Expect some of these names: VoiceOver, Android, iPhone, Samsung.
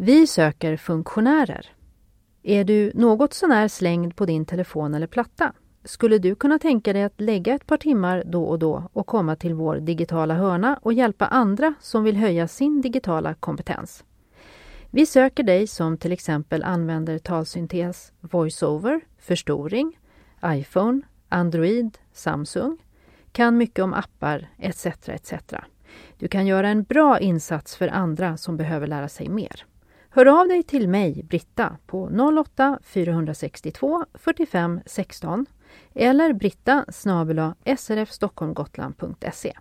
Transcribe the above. Vi söker funktionärer. Är du något sånär slängd på din telefon eller platta? Skulle du kunna tänka dig att lägga ett par timmar då och komma till vår digitala hörna och hjälpa andra som vill höja sin digitala kompetens? Vi söker dig som till exempel använder talsyntes, VoiceOver, förstoring, iPhone, Android, Samsung, kan mycket om appar etc. etc. Du kan göra en bra insats för andra som behöver lära sig mer. Hör av dig till mig, Britta, på 08 462 45 16 eller britta@srfstockholmgotland.se.